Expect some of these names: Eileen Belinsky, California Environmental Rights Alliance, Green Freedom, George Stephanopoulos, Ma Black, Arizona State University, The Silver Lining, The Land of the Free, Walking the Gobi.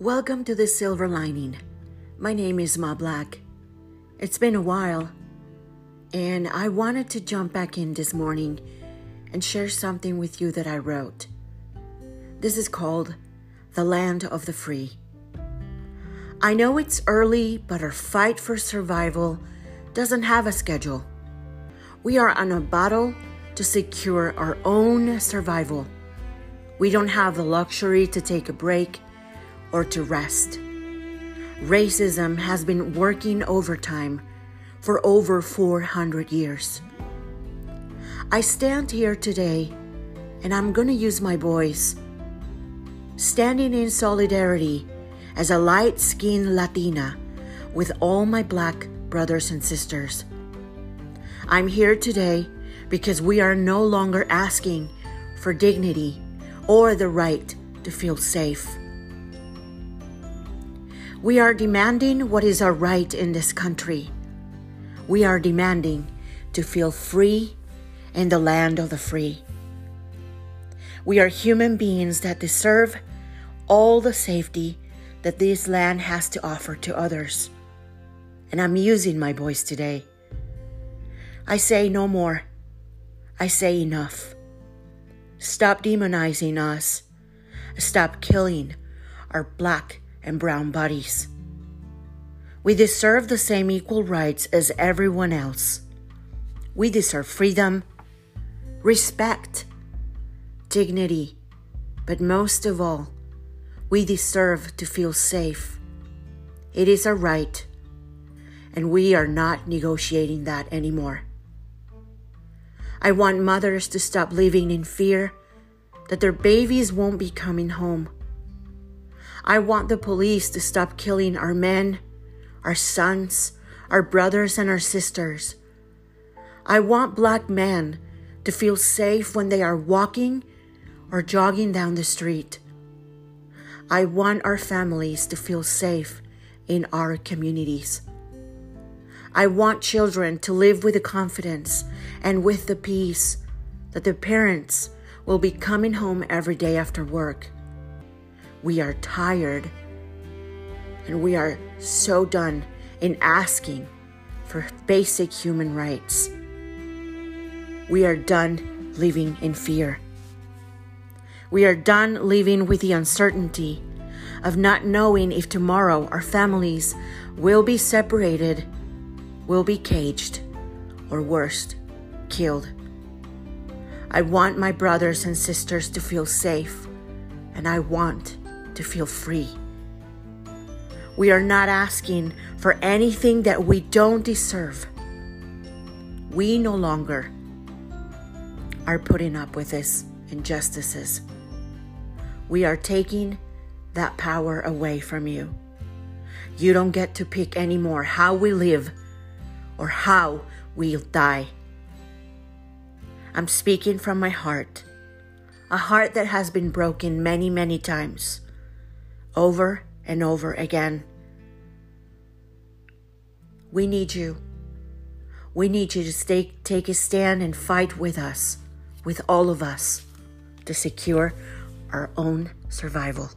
Welcome to The Silver Lining. My name is Ma Black. It's been a while, and I wanted to jump back in this morning and share something with you that I wrote. This is called The Land of the Free. I know it's early, but our fight for survival doesn't have a schedule. We are on a battle to secure our own survival. We don't have the luxury to take a break or to rest. Racism has been working overtime for over 400 years. I stand here today and I'm going to use my voice, standing in solidarity as a light-skinned Latina with all my Black brothers and sisters. I'm here today because we are no longer asking for dignity or the right to feel safe. We are demanding what is our right in this country. We are demanding to feel free in the land of the free. We are human beings that deserve all the safety that this land has to offer to others. And I'm using my voice today. I say no more. I say enough. Stop demonizing us. Stop killing our Black and brown bodies. We deserve the same equal rights as everyone else. We deserve freedom, respect, dignity, but most of all, we deserve to feel safe. It is a right, and we are not negotiating that anymore. I want mothers to stop living in fear that their babies won't be coming home. I want the police to stop killing our men, our sons, our brothers, and our sisters. I want Black men to feel safe when they are walking or jogging down the street. I want our families to feel safe in our communities. I want children to live with the confidence and with the peace that their parents will be coming home every day after work. We are tired, and we are so done in asking for basic human rights. We are done living in fear. We are done living with the uncertainty of not knowing if tomorrow our families will be separated, will be caged, or worse, killed. I want my brothers and sisters to feel safe, and I want to feel free. We are not asking for anything that we don't deserve. We no longer are putting up with these injustices. We are taking that power away from you. You don't get to pick anymore how we live or how we'll die. I'm speaking from my heart, a heart that has been broken many, many times. Over and over again. We need you. We need you to take a stand and fight with us, with all of us, to secure our own survival.